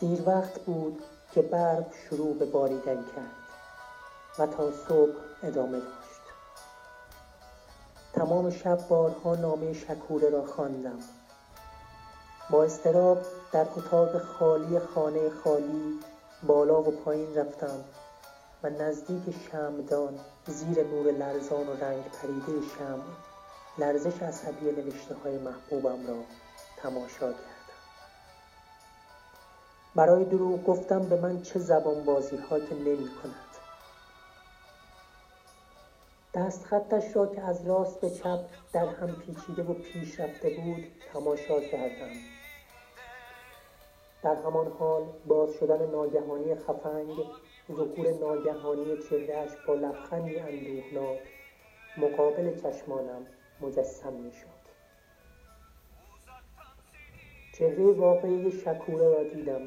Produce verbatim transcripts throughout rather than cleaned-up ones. دیر وقت بود که برف شروع به باریدن کرد و تا صبح ادامه داشت. تمام شب بارها نامه شکوره را خواندم. با اضطراب در اتاق خالی خانه خالی بالا و پایین رفتم و نزدیک شمعدان زیر نور لرزان و رنگ پریده شمع لرزش عصبی نوشته‌های محبوبم را تماشا کردم. برای دروغ گفتم به من چه زبان بازی ها که نمی کند. دست خطش را که از راست به چپ در هم پیچیده و پیش رفته بود تماشا کردم. در همان حال باز شدن ناگهانی خفنگ، ظهور ناگهانی چهره‌اش با لبخندی اندوهناک مقابل چشمانم مجسم می شد. چهره واقعی شکوره را دیدم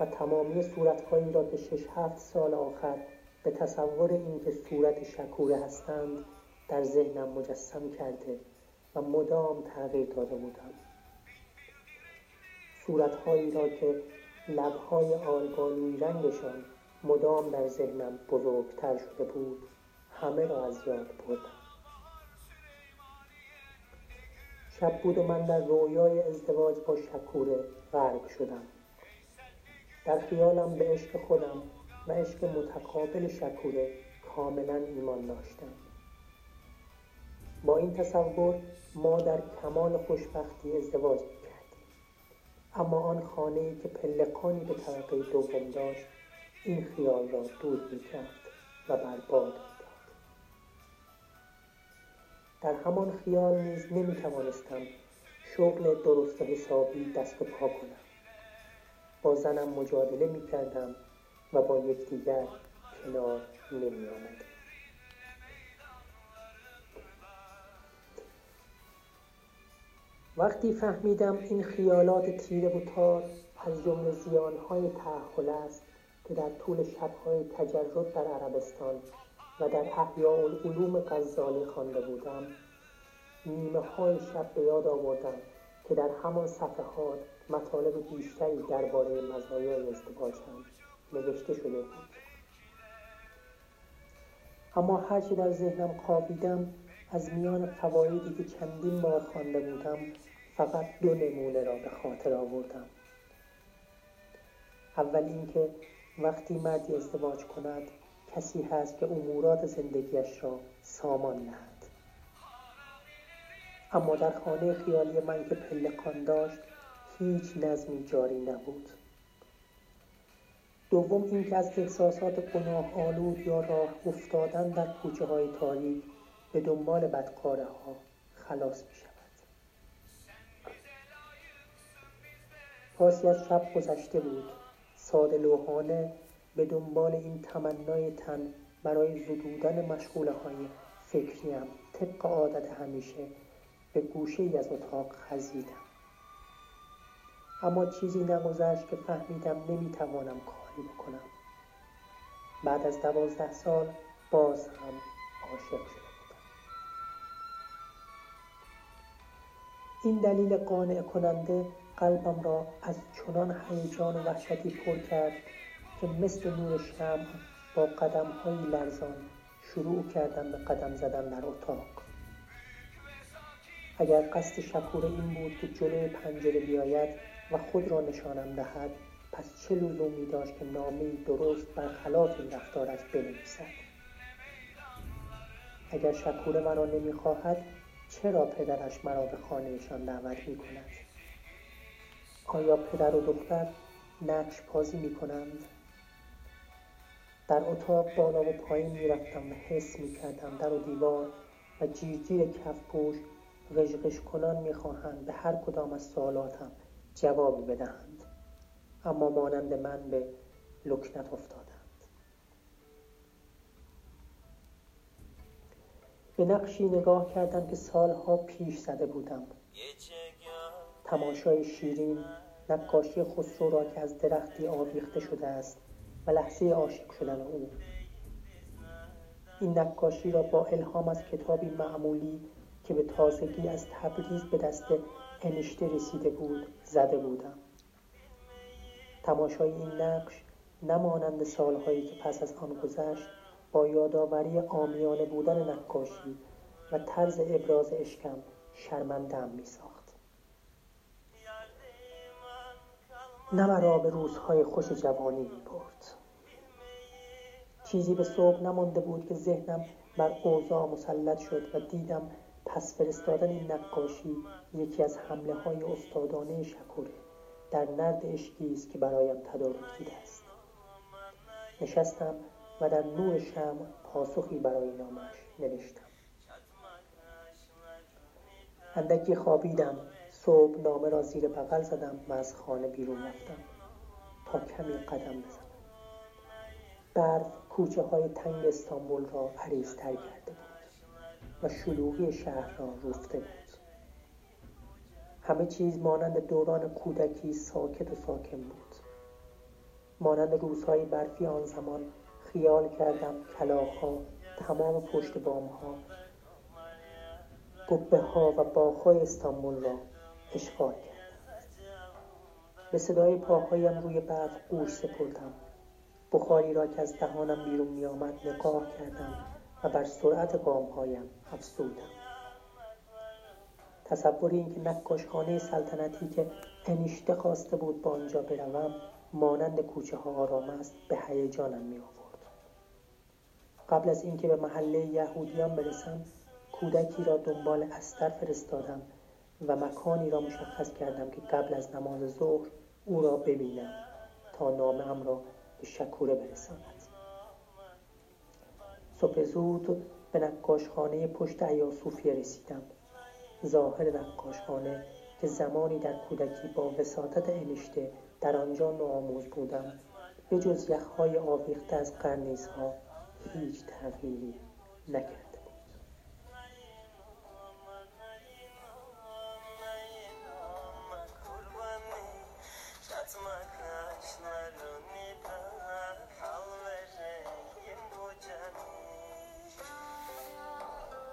و تمامی صورتهایی را که شش هفت سال آخر به تصور این که صورت شکوره هستند در ذهنم مجسم کرده و مدام تغییر داده بودم. صورتهایی را که لبهای آرگانوی رنگشان مدام در ذهنم بزرگتر شده بود همه را از یاد بردم. شب بود و من در رویای ازدواج با شکوره غرق شدم. در خیالم به عشق خودم و عشق متقابل شکوره کاملا ایمان داشتم. با این تصور ما در کمال خوشبختی ازدواج کردیم. اما آن خانه‌ای که پلکانی به طبقه دوم داشت این خیال را دور می‌کرد و برباد. در همان خیال نیز نمی توانستم شغل درست و حسابی دست و پا کنم. با زنم مجادله می کردم و با یکدیگر کنار نمی آمدیم. وقتی فهمیدم این خیالات تیره و تار از جمله زیانهای تأهل است که در طول شبهای تجرد در عربستان و در احیاء العلوم غزالی خوانده بودم، نیمه های شب به یاد آوردم که در همان صفحات مطالب بیشتری درباره مزایای ازدواج هم نوشته شده بود. اما هرچه در ذهنم قاپیدم از میان فوایدی که چندین بار خوانده بودم فقط دو نمونه را به خاطر آوردم. اول اینکه وقتی مردی ازدواج کند کسی هست که امورات زندگیش را سامان دهد. اما در خانه خیالی من که پلکان داشت هیچ نظمی جاری نبود. دوم اینکه از احساسات گناه آلود یا راه افتادن در کوچه های تاریک به دنبال بدکاره ها خلاص می شود. پاسی از شب گذشته بود. ساده لوحانه به دنبال این تمنای تن برای زدودن مشغوله های فکریم طبق عادت همیشه به گوشه ای از اتاق خزیدم. اما چیزی نگذشت که فهمیدم نمیتوانم کاری بکنم. بعد از دوازده سال باز هم عاشق شده بودم. این دلیل قانع کننده قلبم را از چنان هیجان و وحشتی پر کرد که مثل نور شمع با قدم‌های لرزان شروع کردم به قدم زدن در اتاق. اگر قصد شکوره این بود که جلوی پنجره بیاید و خود را نشانم دهد پس چه لزومی داشت که نامه‌ای درست برخلاف این رفتارش بنویسد؟ اگر شکوره مرا نمی‌خواهد چرا پدرش مرا به خانه‌شان دعوت می‌کند؟ آیا پدر و دختر نقش بازی می‌کنند؟ در اتاق بالا و پایین می رفتم و حس می کردم در و دیوار و جیر جیر کف پوش غشغش کنان می خواهند به هر کدام از سوالاتم جوابی بدهند. اما مانند من به لکنت افتادند. به نقشی نگاه کردم که سالها پیش زده بودم. تماشای شیرین نقاشی خسرو را که از درختی آویخته شده است و لحظه عاشق شدن او. این نقاشی را با الهام از کتابی معمولی که به تازگی از تبریز به دست انشته رسیده بود زده بودم. تماشای این نقش نمانند سالهایی که پس از آن گذشت، با یادآوری عامیانه بودن نقاشی و طرز ابراز اشکم شرمنده‌ام می‌ساخت. نه مرا به روزهای خوش جوانی می‌برد. چیزی به صبح نمانده بود که ذهنم بر اوضاع مسلط شد و دیدم پس فرستادن این نقاشی یکی از حمله‌های استادانه شکوره در نرد عشقی است که برایم تدارک دیده است. نشستم و در نور شمع پاسخی برای نامش نوشتم. اندکی خوابیدم، صبح نامه را زیر بغل زدم و از خانه بیرون رفتم تا کمی قدم بزنم. برف کوچه های تنگ استانبول را عریض‌تر کرده بود و شلوغی شهر را رفته بود. همه چیز مانند دوران کودکی ساکت و ساکن بود. مانند روزهای برفی آن زمان خیال کردم کلاغ‌ها، تمام پشت بام‌ها، گبه‌ها و باغ‌های استانبول را اشغال کردم. به صدای پاهایم روی برف گوش سپردم. بخاری را که از دهانم بیرون می آمد نگاه کردم و بر سرعت گام‌هایم افسودم. تصور این که نقاشخانه سلطنتی که انیشته خواسته بود با آنجا بروم مانند کوچه ها آرام است به هیجانم می آورد. قبل از اینکه به محله یهودیان برسم کودکی را دنبال استر فرستادم و مکانی را مشخص کردم که قبل از نماز ظهر او را ببینم تا نامه‌ام را به شکوره برساند. صبح زود به نقاشخانه پشت ایاسوفیه رسیدم. ظاهر نقاشخانه که زمانی در کودکی با وساطت انشته در آنجا نوآموز بودم، به جز یخ‌های آویخته از قرنیزها هیچ تغییری نکرد.